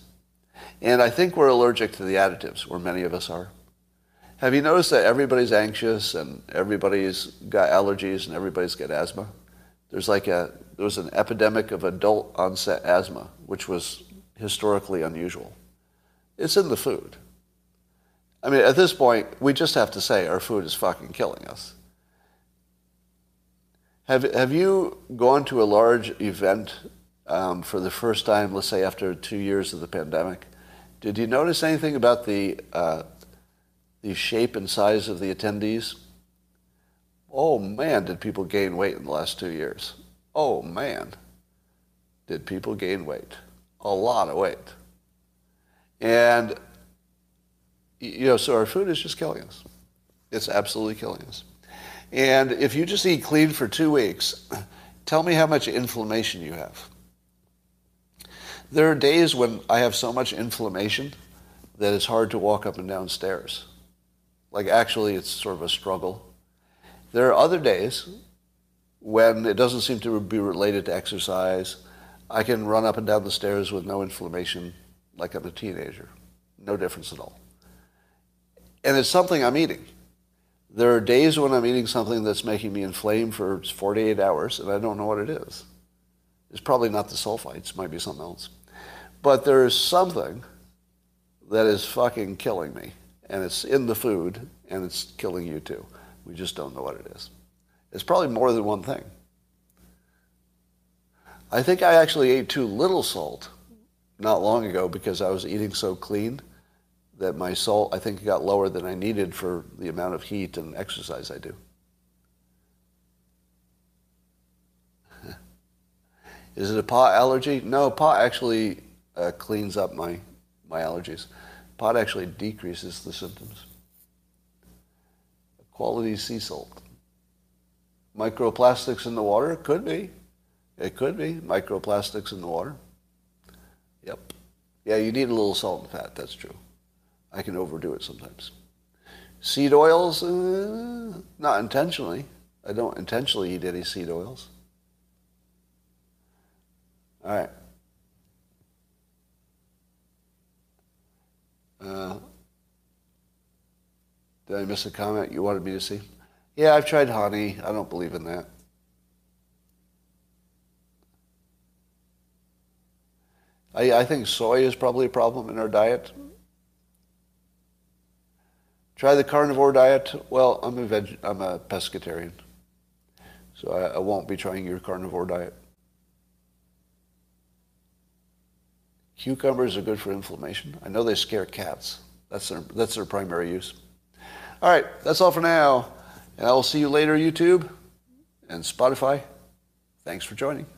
And I think we're allergic to the additives, or many of us are. Have you noticed that everybody's anxious and everybody's got allergies and everybody's got asthma? There was an epidemic of adult onset asthma, which was historically unusual. It's in the food. I mean, at this point, we just have to say our food is fucking killing us. Have you gone to a large event for the first time, let's say after 2 years of the pandemic? Did you notice anything about the shape and size of the attendees? Oh, man, did people gain weight in the last 2 years? Oh, man, did people gain weight? A lot of weight. And, so our food is just killing us. It's absolutely killing us. And if you just eat clean for 2 weeks, tell me how much inflammation you have. There are days when I have so much inflammation that it's hard to walk up and down stairs. Like, actually, it's sort of a struggle. There are other days when it doesn't seem to be related to exercise. I can run up and down the stairs with no inflammation like I'm a teenager. No difference at all. And it's something I'm eating. There are days when I'm eating something that's making me inflame for 48 hours, and I don't know what it is. It's probably not the sulfites. It might be something else. But there is something that is fucking killing me, and it's in the food, and it's killing you too. We just don't know what it is. It's probably more than one thing. I think I actually ate too little salt not long ago because I was eating so clean that my salt, I think, got lower than I needed for the amount of heat and exercise I do. Is it a pot allergy? No, pot actually cleans up my allergies. Pot actually decreases the symptoms. Quality sea salt. Microplastics in the water? Could be. It could be. Microplastics in the water. Yep. Yeah, you need a little salt and fat. That's true. I can overdo it sometimes. Seed oils? Not intentionally. I don't intentionally eat any seed oils. All right. Did I miss a comment you wanted me to see? Yeah, I've tried honey. I don't believe in that. I think soy is probably a problem in our diet. Try the carnivore diet. Well, I'm a pescatarian, so I won't be trying your carnivore diet. Cucumbers are good for inflammation. I know they scare cats. That's their primary use. All right, that's all for now. And I will see you later, YouTube and Spotify. Thanks for joining.